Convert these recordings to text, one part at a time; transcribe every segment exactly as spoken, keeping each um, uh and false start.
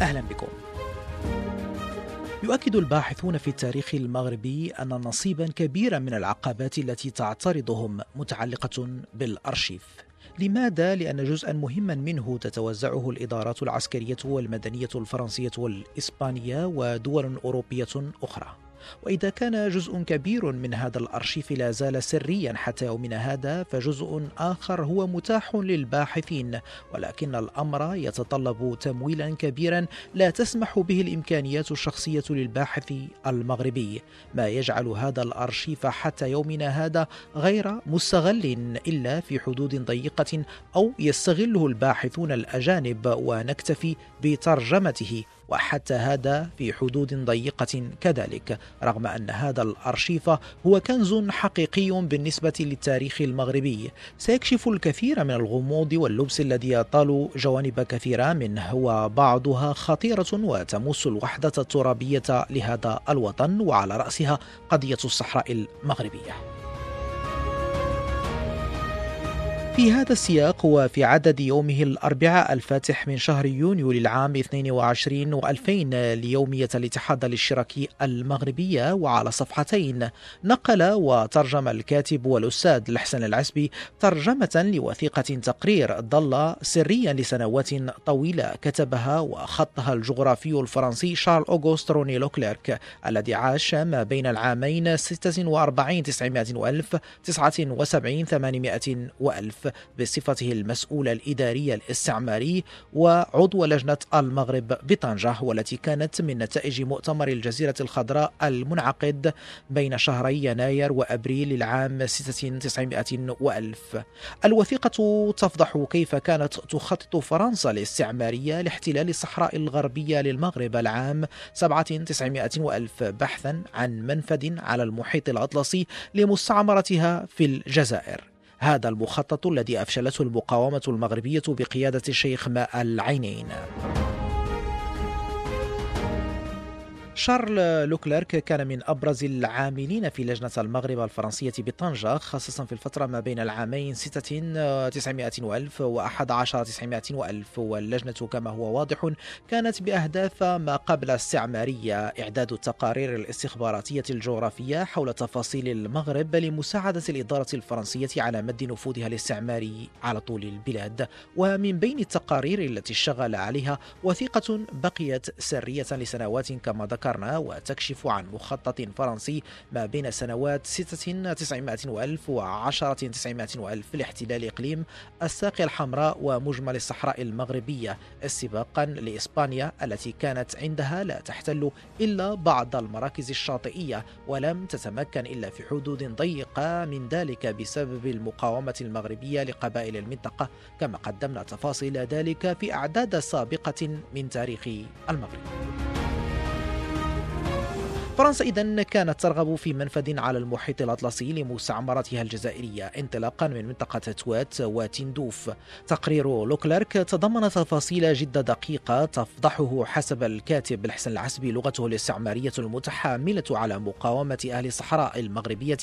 أهلا بكم. يؤكد الباحثون في التاريخ المغربي أن نصيبا كبيرا من العقبات التي تعترضهم متعلقة بالأرشيف. لماذا؟ لأن جزءا مهما منه تتوزعه الإدارات العسكرية والمدنية الفرنسية والإسبانية ودول أوروبية أخرى، وإذا كان جزء كبير من هذا الأرشيف لا زال سريا حتى يومنا هذا، فجزء آخر هو متاح للباحثين، ولكن الأمر يتطلب تمويلا كبيرا لا تسمح به الإمكانيات الشخصية للباحث المغربي، ما يجعل هذا الأرشيف حتى يومنا هذا غير مستغل إلا في حدود ضيقة أو يستغله الباحثون الأجانب ونكتفي بترجمته، وحتى هذا في حدود ضيقة كذلك، رغم أن هذا الأرشيف هو كنز حقيقي بالنسبة للتاريخ المغربي. سيكشف الكثير من الغموض واللبس الذي يطال جوانب كثيرة منه، وبعضها خطيرة وتمس الوحدة الترابية لهذا الوطن، وعلى رأسها قضية الصحراء المغربية. في هذا السياق، وفي عدد يومه الأربعاء الفاتح من شهر يونيو للعام اثنين وعشرين وألفين ليومية الاتحاد الاشتراكي المغربية، وعلى صفحتين، نقل وترجم الكاتب والأستاذ لحسن العسبي ترجمة لوثيقة تقرير ظل سريا لسنوات طويلة، كتبها وخطها الجغرافي الفرنسي شارل أوغست روني لوكليرك، الذي عاش ما بين العامين ستة وأربعين تسعمائة وألف تسعة وسبعين ثمانمائة وألف بصفته المسؤول الإداري الاستعماري وعضو لجنة المغرب بطنجة، والتي كانت من نتائج مؤتمر الجزيرة الخضراء المنعقد بين شهري يناير وأبريل العام ستة وتسعين ألف. الوثيقة تفضح كيف كانت تخطط فرنسا الاستعمارية لاحتلال الصحراء الغربية للمغرب العام سبعة وتسعين ألف، بحثا عن منفذ على المحيط الأطلسي لمستعمرتها في الجزائر. هذا المخطط الذي أفشلته المقاومة المغربية بقيادة الشيخ ماء العينين. شارل لوكليرك كان من أبرز العاملين في لجنة المغرب الفرنسية بطنجة، خاصة في الفترة ما بين العامين ستة وتسعين ألف وأحد عشر تسعمائة ألف. واللجنة كما هو واضح كانت بأهداف ما قبل استعمارية، إعداد التقارير الاستخباراتية الجغرافية حول تفاصيل المغرب لمساعدة الإدارة الفرنسية على مد نفوذها الاستعماري على طول البلاد. ومن بين التقارير التي اشتغل عليها وثيقة بقيت سرية لسنوات كما ذكر، وتكشف عن مخطط فرنسي ما بين سنوات ستة تسعمائة ألف وعشرة تسعمائة ألف لاحتلال إقليم الساقية الحمراء ومجمل الصحراء المغربية، استباقا لإسبانيا التي كانت عندها لا تحتل إلا بعض المراكز الشاطئية، ولم تتمكن إلا في حدود ضيقة من ذلك بسبب المقاومة المغربية لقبائل المنطقة، كما قدمنا تفاصيل ذلك في أعداد سابقة من تاريخ المغرب. فرنسا إذن كانت ترغب في منفذ على المحيط الأطلسي لمستعمرتها الجزائرية، انطلاقا من منطقة توات وتندوف. تقرير لوكليرك تضمن تفاصيل جد دقيقة تفضحه حسب الكاتب لحسن العسبي لغته الاستعمارية المتحاملة على مقاومة أهل الصحراء المغربية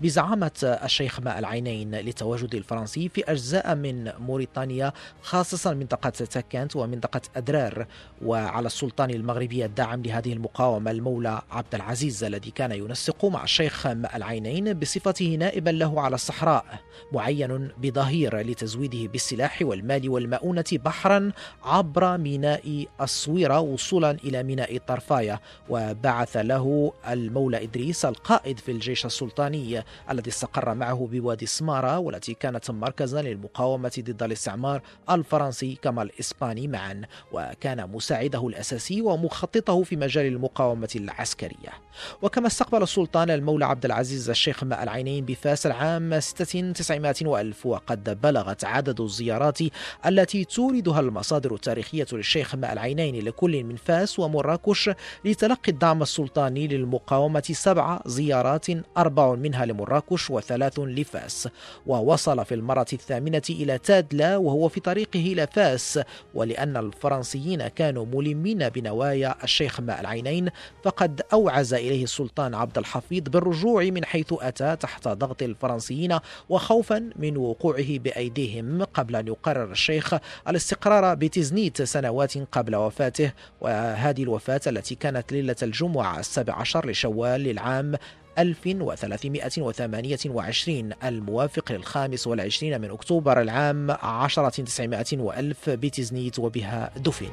بزعامة الشيخ ماء العينين للتواجد الفرنسي في أجزاء من موريتانيا، خاصة منطقة تكانت ومنطقة أدرار، وعلى السلطان المغربي الداعم لهذه المقاومة المولى عبد العزيز، الذي كان ينسق مع الشيخ ماء العينين بصفته نائبا له على الصحراء، معين بظهير لتزويده بالسلاح والمال والمؤونة بحرا عبر ميناء الصويرة وصولا إلى ميناء طرفاية. وبعث له المولى إدريس القائد في الجيش السلطاني الذي استقر معه بوادي سمارة، والتي كانت مركزا للمقاومة ضد الاستعمار الفرنسي كما الإسباني معا، وكان مساعده الأساسي ومخططه في مجال المقاومة العسكرية. العثمانية. وكما استقبل السلطان المولى عبد العزيز الشيخ ماء العينين بفاس العام ستة آلاف وتسعمائة وألف، وقد بلغت عدد الزيارات التي توردها المصادر التاريخية للشيخ ماء العينين لكل من فاس ومراكش لتلقي الدعم السلطاني للمقاومة سبع زيارات، أربع منها لمراكش وثلاث لفاس. ووصل في المرة الثامنة إلى تادلا وهو في طريقه إلى فاس، ولأن الفرنسيين كانوا ملمين بنوايا الشيخ ماء العينين فقد أوعز إليه السلطان عبد الحفيظ بالرجوع من حيث أتى تحت ضغط الفرنسيين وخوفا من وقوعه بأيديهم، قبل أن يقرر الشيخ الاستقرار بتزنيت سنوات قبل وفاته، وهذه الوفاة التي كانت ليلة الجمعة السابع عشر لشوال للعام ألف وثلاثمائة وثمانية وعشرين الموافق للخامس والعشرين من أكتوبر العام عشرة تسعمائة وألف بتزنيت، وبها دفن.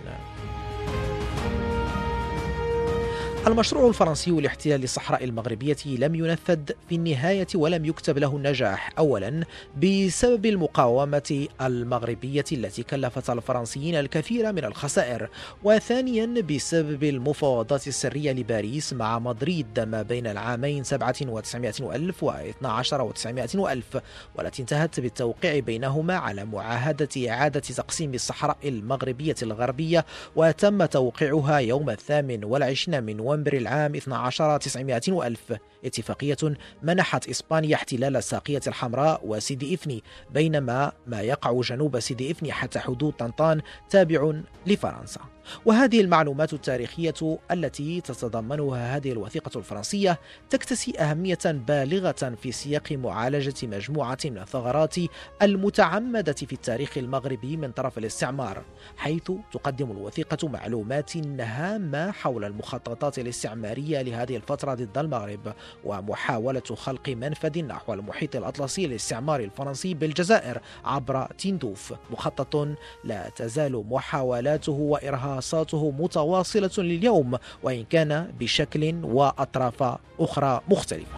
المشروع الفرنسي لاحتلال الصحراء المغربية لم ينفذ في النهاية ولم يكتب له النجاح، أولا بسبب المقاومة المغربية التي كلفت الفرنسيين الكثير من الخسائر، وثانيا بسبب المفاوضات السرية لباريس مع مدريد ما بين العامين سبعة وتسعمائة ألف واثنى عشر وتسعمائة ألف، والتي انتهت بالتوقيع بينهما على معاهدة إعادة تقسيم الصحراء المغربية الغربية، وتم توقيعها يوم الثامن والعشرين من نوفمبر العام اثني عشر ألف وتسعمائة وألف، اتفاقية منحت إسبانيا احتلال الساقية الحمراء وسيدي إفني، بينما ما يقع جنوب سيدي إفني حتى حدود طنطان تابع لفرنسا. وهذه المعلومات التاريخية التي تتضمنها هذه الوثيقة الفرنسية تكتسي أهمية بالغة في سياق معالجة مجموعة من الثغرات المتعمدة في التاريخ المغربي من طرف الاستعمار، حيث تقدم الوثيقة معلومات هامة حول المخططات الاستعمارية لهذه الفترة ضد المغرب، ومحاولة خلق منفذ نحو المحيط الأطلسي للاستعمار الفرنسي بالجزائر عبر تندوف، مخطط لا تزال محاولاته وإرهابه دراساته متواصلة لليوم، وإن كان بشكل وأطراف أخرى مختلفة.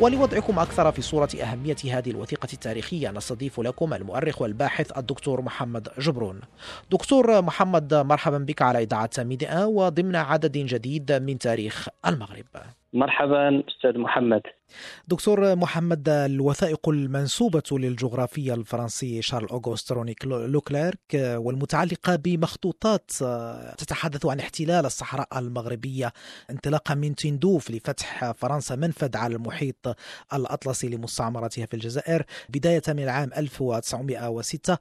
ولوضعكم أكثر في صورة أهمية هذه الوثيقة التاريخية نستضيف لكم المؤرخ والباحث الدكتور محمد جبرون. دكتور محمد، مرحبا بك على إذاعة ميديا وضمن عدد جديد من تاريخ المغرب. مرحبا أستاذ محمد. دكتور محمد، الوثائق المنسوبة للجغرافية الفرنسي شارل أوغست روني لوكليرك والمتعلقة بمخطوطات تتحدث عن احتلال الصحراء المغربية انطلاقا من تندوف لفتح فرنسا منفذ على المحيط الأطلسي لمستعمرتها في الجزائر بداية من العام ألف وتسعمائة وستة،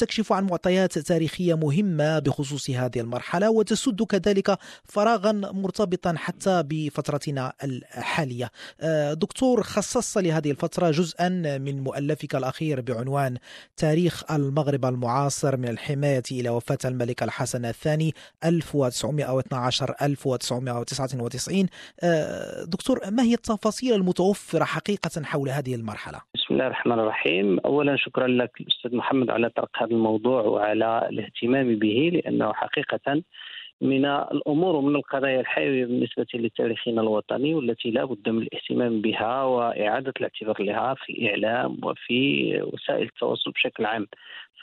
تكشف عن معطيات تاريخية مهمة بخصوص هذه المرحلة وتسد كذلك فراغا مرتبطا حتى بفترتنا الحالية. دكتور، خصصت لهذه الفترة جزءا من مؤلفك الأخير بعنوان تاريخ المغرب المعاصر من الحماية إلى وفاة الملك الحسن الثاني ألف وتسعمائة واثني عشر ألف وتسعمائة وتسعة وتسعين. دكتور، ما هي التفاصيل المتوفرة حقيقة حول هذه المرحلة؟ بسم الله الرحمن الرحيم. أولا شكرا لك أستاذ محمد على طرح هذا الموضوع وعلى الاهتمام به، لأنه حقيقة من الأمور ومن القضايا الحيوية بالنسبة لتاريخنا الوطني، والتي لا بد من الاهتمام بها وإعادة الاعتبار لها في الإعلام وفي وسائل التواصل بشكل عام.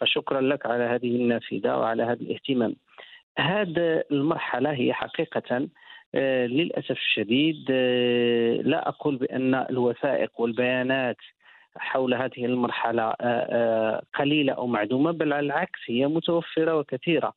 فشكرا لك على هذه النافذة وعلى هذا الاهتمام. هذه المرحلة هي حقيقة للأسف الشديد، لا أقول بأن الوثائق والبيانات حول هذه المرحلة قليلة أو معدومة، بل على العكس هي متوفرة وكثيرة.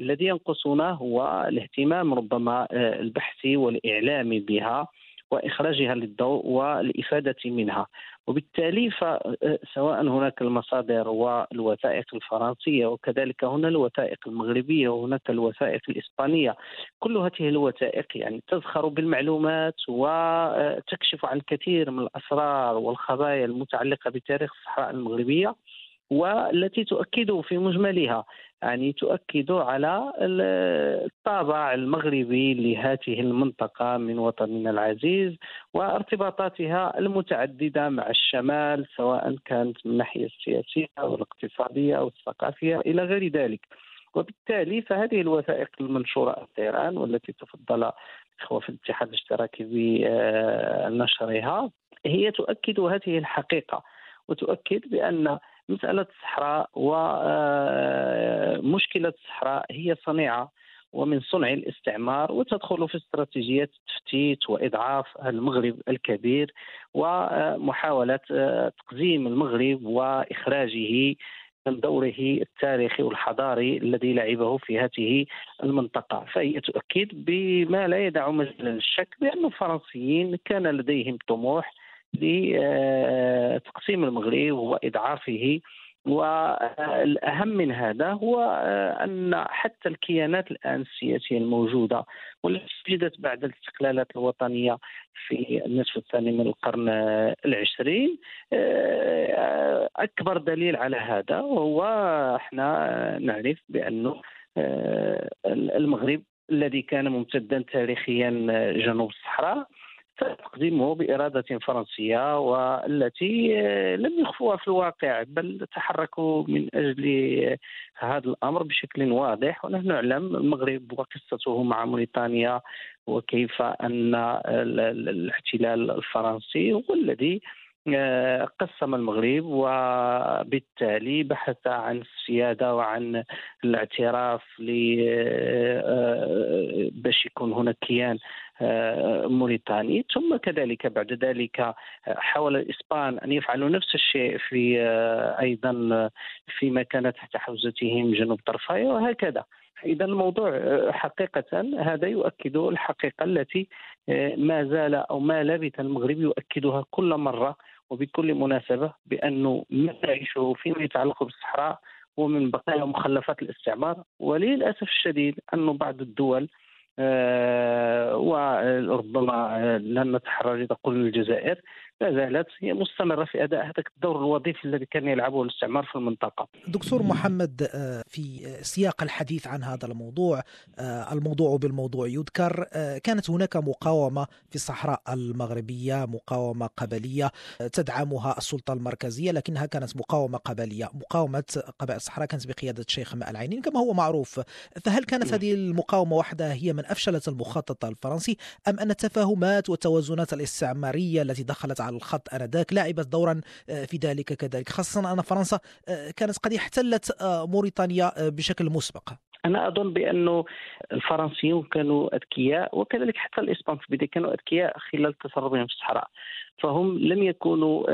الذي ينقصنا هو الاهتمام ربما البحثي والإعلام بها وإخراجها للضوء والإفادة منها، وبالتالي فسواء هناك المصادر والوثائق الفرنسية وكذلك هنا الوثائق المغربية وهناك الوثائق الإسبانية، كل هذه الوثائق يعني تزخر بالمعلومات وتكشف عن كثير من الأسرار والخبايا المتعلقة بتاريخ الصحراء المغربية، والتي تؤكد في مجملها يعني تؤكد على الطابع المغربي لهذه المنطقة من وطننا العزيز وارتباطاتها المتعددة مع الشمال، سواء كانت من الناحية السياسية والاقتصادية والثقافية إلى غير ذلك. وبالتالي فهذه الوثائق المنشورة الطيران والتي تفضل إخوة في الاتحاد الاشتراكي بنشرها هي تؤكد هذه الحقيقة، وتؤكد بأن مسألة الصحراء ومشكلة الصحراء هي صنيعة ومن صنع الاستعمار، وتدخل في استراتيجية تفتيت وإضعاف المغرب الكبير ومحاولة تقزيم المغرب وإخراجه من دوره التاريخي والحضاري الذي لعبه في هذه المنطقة. فهي تؤكد بما لا يدع مجال الشك بأن الفرنسيين كان لديهم طموح لتقسيم المغرب وإضعافه، والأهم من هذا هو أن حتى الكيانات الآن السياسية الموجودة والتي وجدت بعد الاستقلالات الوطنية في النصف الثاني من القرن العشرين أكبر دليل على هذا، وهو احنا نعرف بأنه المغرب الذي كان ممتدا تاريخيا جنوب الصحراء تقديمه بإرادة فرنسية، والتي لم يخفوها في الواقع بل تحركوا من أجل هذا الأمر بشكل واضح. ونحن نعلم المغرب وقصته مع موريتانيا، وكيف أن الاحتلال الفرنسي هو الذي قسم المغرب، وبالتالي بحث عن السيادة وعن الاعتراف باش يكون هناك كيان موريتاني. ثم كذلك بعد ذلك حاول الإسبان أن يفعلوا نفس الشيء في أيضا فيما كان تحت حوزتهم جنوب طرفايا، وهكذا. إذا الموضوع حقيقة هذا يؤكد الحقيقة التي ما زال أو ما لبث المغرب يؤكدها كل مرة وبكل مناسبة، بأنه ما نعيشه فيما يتعلق بالصحراء ومن بقايا مخلفات الاستعمار. وللأسف الشديد أن بعض الدول آه وربما لن نتحرر إذا قلنا الجزائر لا زالت هي مستمرة في أداء هذا الدور الوظيفي الذي كان يلعبه الاستعمار في المنطقة. دكتور محمد، في سياق الحديث عن هذا الموضوع، الموضوع بالموضوع يذكر، كانت هناك مقاومة في الصحراء المغربية، مقاومة قبلية تدعمها السلطة المركزية، لكنها كانت مقاومة قبلية. مقاومة قبائل الصحراء كانت بقيادة الشيخ ماء العينين كما هو معروف. فهل كانت هذه المقاومة وحدها هي من أفشلت المخطط الفرنسي، أم أن التفاهمات والتوازنات الاستعمارية التي دخلت على الخط آنذاك لعبت دورا في ذلك كذلك، خاصة أن فرنسا كانت قد احتلت موريتانيا بشكل مسبق؟ أنا أظن بأنه الفرنسيون كانوا أذكياء، وكذلك حتى الإسبان في البداية كانوا أذكياء خلال تصرفهم في الصحراء، فهم لم يكونوا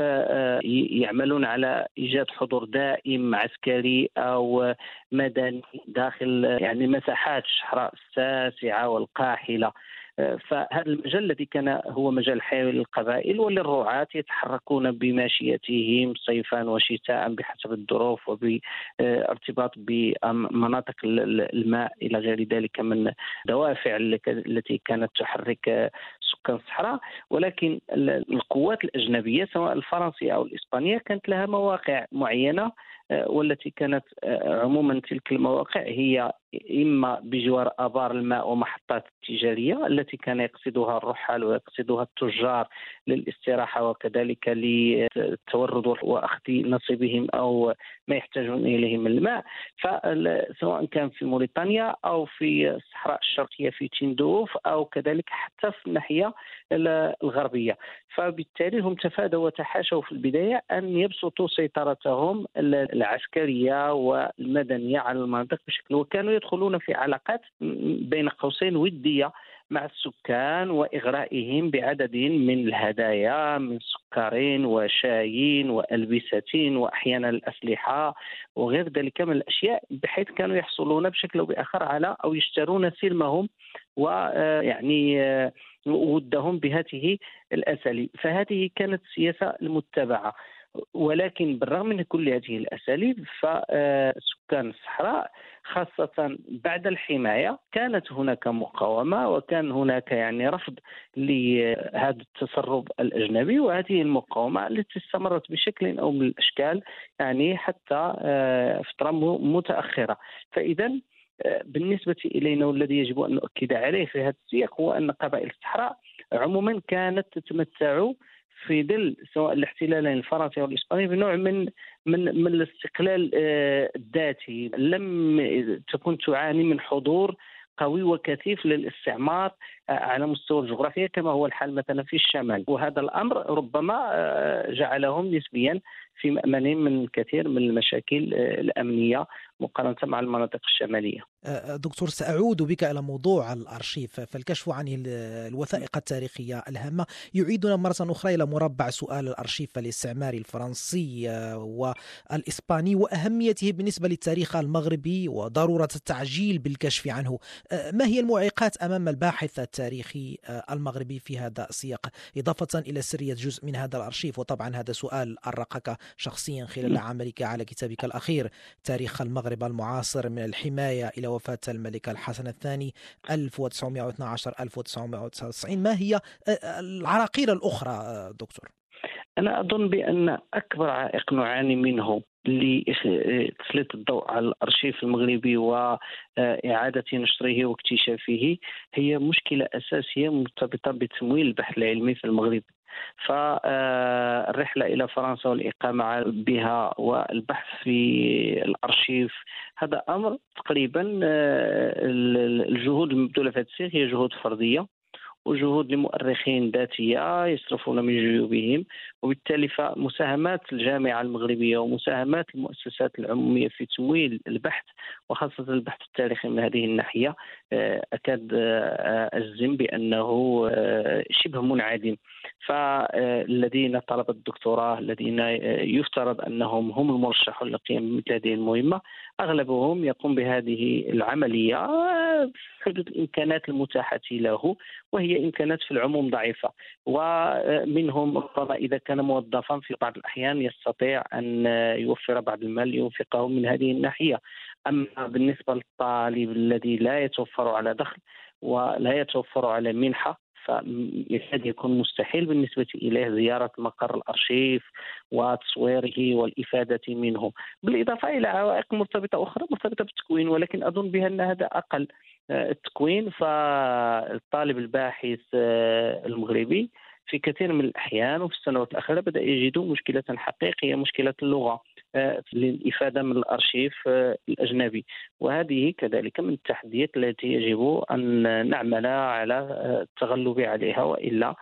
يعملون على إيجاد حضور دائم عسكري أو مدني داخل يعني مساحات الصحراء الساسعة والقاحلة. فهذا المجال الذي كان هو مجال حيوي للقبائل وللرعاة، يتحركون بماشيتهم صيفا وشتاء بحسب الظروف وبارتباط بمناطق الماء إلى غير ذلك من دوافع التي كانت تحرك سكان الصحراء. ولكن القوات الأجنبية سواء الفرنسية أو الإسبانية كانت لها مواقع معينة، والتي كانت عموما تلك المواقع هي إما بجوار آبار الماء ومحطات التجارية التي كان يقصدها الرحال ويقصدها التجار للاستراحة، وكذلك للتورد وأخذ نصيبهم أو ما يحتاجون إليه من الماء. فسواء كان في موريتانيا أو في الصحراء الشرقية في تندوف، أو كذلك حتى في الناحية الغربية. فبالتالي هم تفادوا وتحاشوا في البداية أن يبسطوا سيطرتهم العسكرية والمدنية على المناطق بشكل، وكانوا يدخلون في علاقات بين قوسين ودية مع السكان، وإغرائهم بعدد من الهدايا من سكرين وشايين وألبستين وأحيانا الأسلحة وغير ذلك من الأشياء، بحيث كانوا يحصلون بشكل أو بآخر على أو يشترون سلمهم ويعني ودهم بهذه الأساليب. فهذه كانت السياسة المتبعة. ولكن بالرغم من كل هذه الأساليب، فسكان الصحراء خاصة بعد الحماية كانت هناك مقاومة، وكان هناك يعني رفض لهذا التسرب الأجنبي، وهذه المقاومة التي استمرت بشكل أو من الأشكال يعني حتى فترة متأخرة. فإذا بالنسبة إلينا والذي يجب أن نؤكد عليه في هذا السياق هو أن قبائل الصحراء عموما كانت تتمتع في ظل سواء الاحتلالين الفرنسي والإسباني بنوع من من من الاستقلال الذاتي، لم تكن تعاني من حضور قوي وكثيف للاستعمار على مستوى الجغرافيا كما هو الحال مثلا في الشمال. وهذا الأمر ربما جعلهم نسبيا في مأمنين من الكثير من المشاكل الأمنية مقارنة مع المناطق الشمالية. دكتور، سأعود بك إلى موضوع الأرشيف، فالكشف عن الوثائق التاريخية الهامة يعيدنا مرة أخرى إلى مربع سؤال الأرشيف الاستعماري الفرنسي والإسباني وأهميته بالنسبة للتاريخ المغربي وضرورة التعجيل بالكشف عنه. ما هي المعيقات أمام الباحث التاريخي المغربي في هذا السياق، إضافة إلى سرية جزء من هذا الأرشيف؟ وطبعا هذا سؤال أرقك شخصيا خلال عملك على كتابك الأخير تاريخ المغرب المعاصر من الحماية إلى وفاة الملك الحسن الثاني ألف وتسعمائة واثنا عشر إلى ألف وتسعمائة وتسعة وتسعين. ما هي العراقيل الأخرى دكتور؟ أنا أظن بأن أكبر عائق نعاني منه لتسليط الضوء على الأرشيف المغربي وإعادة نشره واكتشافه هي مشكلة أساسية مرتبطة بتمويل البحث العلمي في المغرب. فالرحلة إلى فرنسا والإقامة بها والبحث في الأرشيف هذا أمر تقريبا الجهود المبذولة في هذا السياق هي جهود فردية وجهود لمؤرخين ذاتية يصرفون من جيوبهم، وبالتالي فمساهمات الجامعة المغربية ومساهمات المؤسسات العمومية في تمويل البحث وخاصة البحث التاريخي من هذه الناحية أكاد أجزم بأنه شبه منعدم. فالذين طلبة الدكتوراه الذين يفترض أنهم هم المرشحون للقيام بمثل هذه المهمة أغلبهم يقوم بهذه العملية بحدود الإمكانات المتاحة له، وهي إمكانات في العموم ضعيفة، ومنهم ربما إذا كان موظفا في بعض الأحيان يستطيع أن يوفر بعض المال ينفقه من هذه الناحية. أما بالنسبة للطالب الذي لا يتوفر على دخل ولا يتوفر على منحة فقد يكون مستحيل بالنسبة إليه زيارة مقر الأرشيف وتصويره والإفادة منه، بالإضافة إلى عوائق مرتبطة أخرى مرتبطة بالتكوين، ولكن أظن بها أن هذا أقل التكوين. فالطالب الباحث المغربي في كثير من الأحيان وفي السنوات الأخيرة بدأ يجد مشكلة حقيقية، مشكلة اللغة للإفادة من الأرشيف الأجنبي، وهذه كذلك من التحديات التي يجب أن نعمل على التغلب عليها، وإلا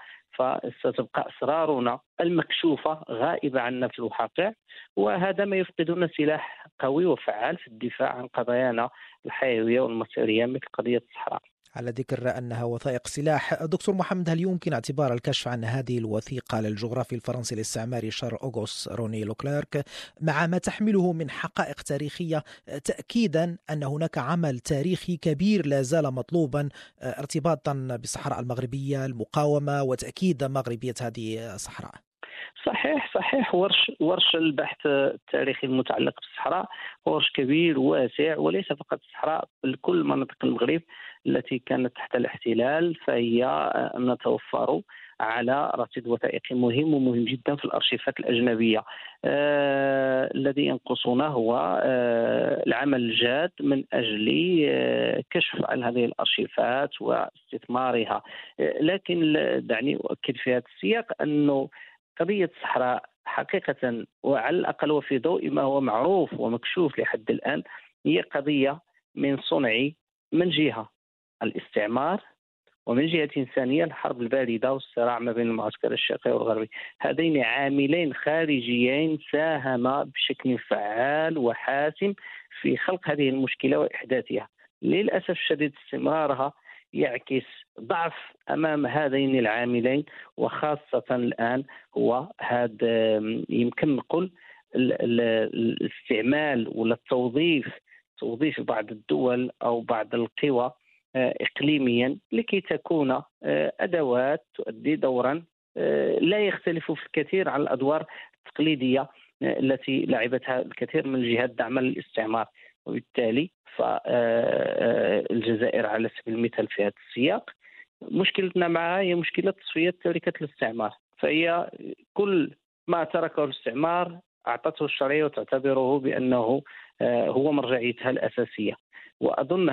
فستبقى أسرارنا المكشوفة غائبة عنا في الواقع، وهذا ما يفقدنا سلاح قوي وفعال في الدفاع عن قضايانا الحيوية والمصيرية مثل قضية الصحراء. على ذكر أنها وثائق سلاح، دكتور محمد، هل يمكن اعتبار الكشف عن هذه الوثيقة للجغرافي الفرنسي الاستعماري شارل أوغست روني لوكليرك مع ما تحمله من حقائق تاريخية تأكيدا أن هناك عمل تاريخي كبير لا زال مطلوبا ارتباطا بالصحراء المغربية، المقاومة وتأكيد مغربية هذه الصحراء؟ صحيح صحيح ورش ورش البحث التاريخي المتعلق بالصحراء ورش كبير واسع، وليس فقط الصحراء، كل مناطق المغرب التي كانت تحت الاحتلال فهي نتوفر على رصيد وثائقي مهم ومهم جدا في الأرشيفات الأجنبية. آه، الذي ينقصنا هو آه، العمل الجاد من أجل آه، كشف عن هذه الأرشيفات واستثمارها. آه، لكن دعني أؤكد في هذا السياق أنه قضية الصحراء حقيقة وعلى الأقل وفي ضوء ما هو معروف ومكشوف لحد الآن هي قضية من صنع من جهة الاستعمار ومن جهة ثانية الحرب الباردة والصراع ما بين المعسكر الشرقي والغربي. هذين عاملين خارجيين ساهما بشكل فعال وحاسم في خلق هذه المشكلة وإحداثها. للأسف الشديد استمرارها يعكس ضعف أمام هذين العاملين، وخاصة الآن هو هذا يمكن نقول الاستعمال ولا التوظيف توظيف بعض الدول أو بعض القوى إقليميا لكي تكون أدوات تؤدي دورا لا يختلف في الكثير عن الأدوار التقليدية التي لعبتها الكثير من الجهات دعما للاستعمار. وبالتالي فالجزائر على سبيل المثال في هذا السياق مشكلتنا معها هي مشكلة تصفية تركة الاستعمار، فهي كل ما تركه الاستعمار أعطته الشرعية وتعتبره بأنه هو مرجعيتها الأساسية، وأظن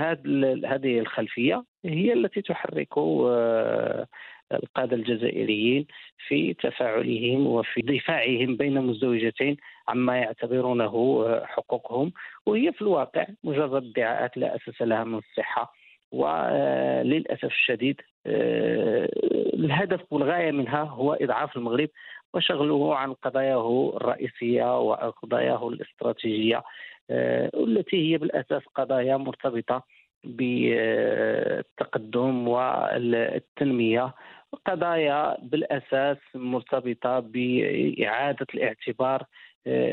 هذه الخلفية هي التي تحرك القادة الجزائريين في تفاعلهم وفي دفاعهم بين مزدوجتين عما يعتبرونه حقوقهم، وهي في الواقع مجرد ادعاءات لا أساس لها من الصحة. وللأسف الشديد الهدف والغاية منها هو إضعاف المغرب وشغله عن قضاياه الرئيسية وقضاياه الاستراتيجية التي هي بالأساس قضايا مرتبطة بالتقدم والتنمية، قضايا بالأساس مرتبطة بإعادة الاعتبار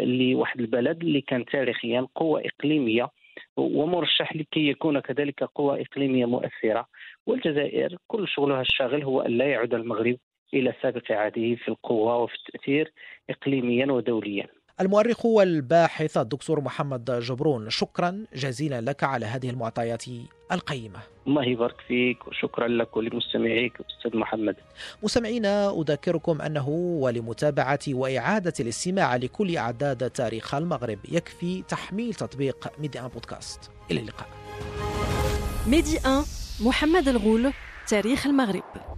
لواحد البلد اللي كان تاريخيا قوة إقليمية ومرشح لكي يكون كذلك قوة إقليمية مؤثرة. والجزائر كل شغلها الشاغل هو أن لا يعود المغرب إلى سابق عهده في القوة وفي التأثير إقليميا ودوليا. المؤرخ والباحث الدكتور محمد جبرون، شكرا جزيلا لك على هذه المعطيات القيمة. الله يبارك فيك وشكرا لك ولمستمعيك أستاذ محمد. مستمعينا أذكركم أنه ولمتابعة وإعادة الاستماع لكل أعداد تاريخ المغرب يكفي تحميل تطبيق ميدي أن بودكاست. إلى اللقاء. ميدي أن محمد الغول، تاريخ المغرب.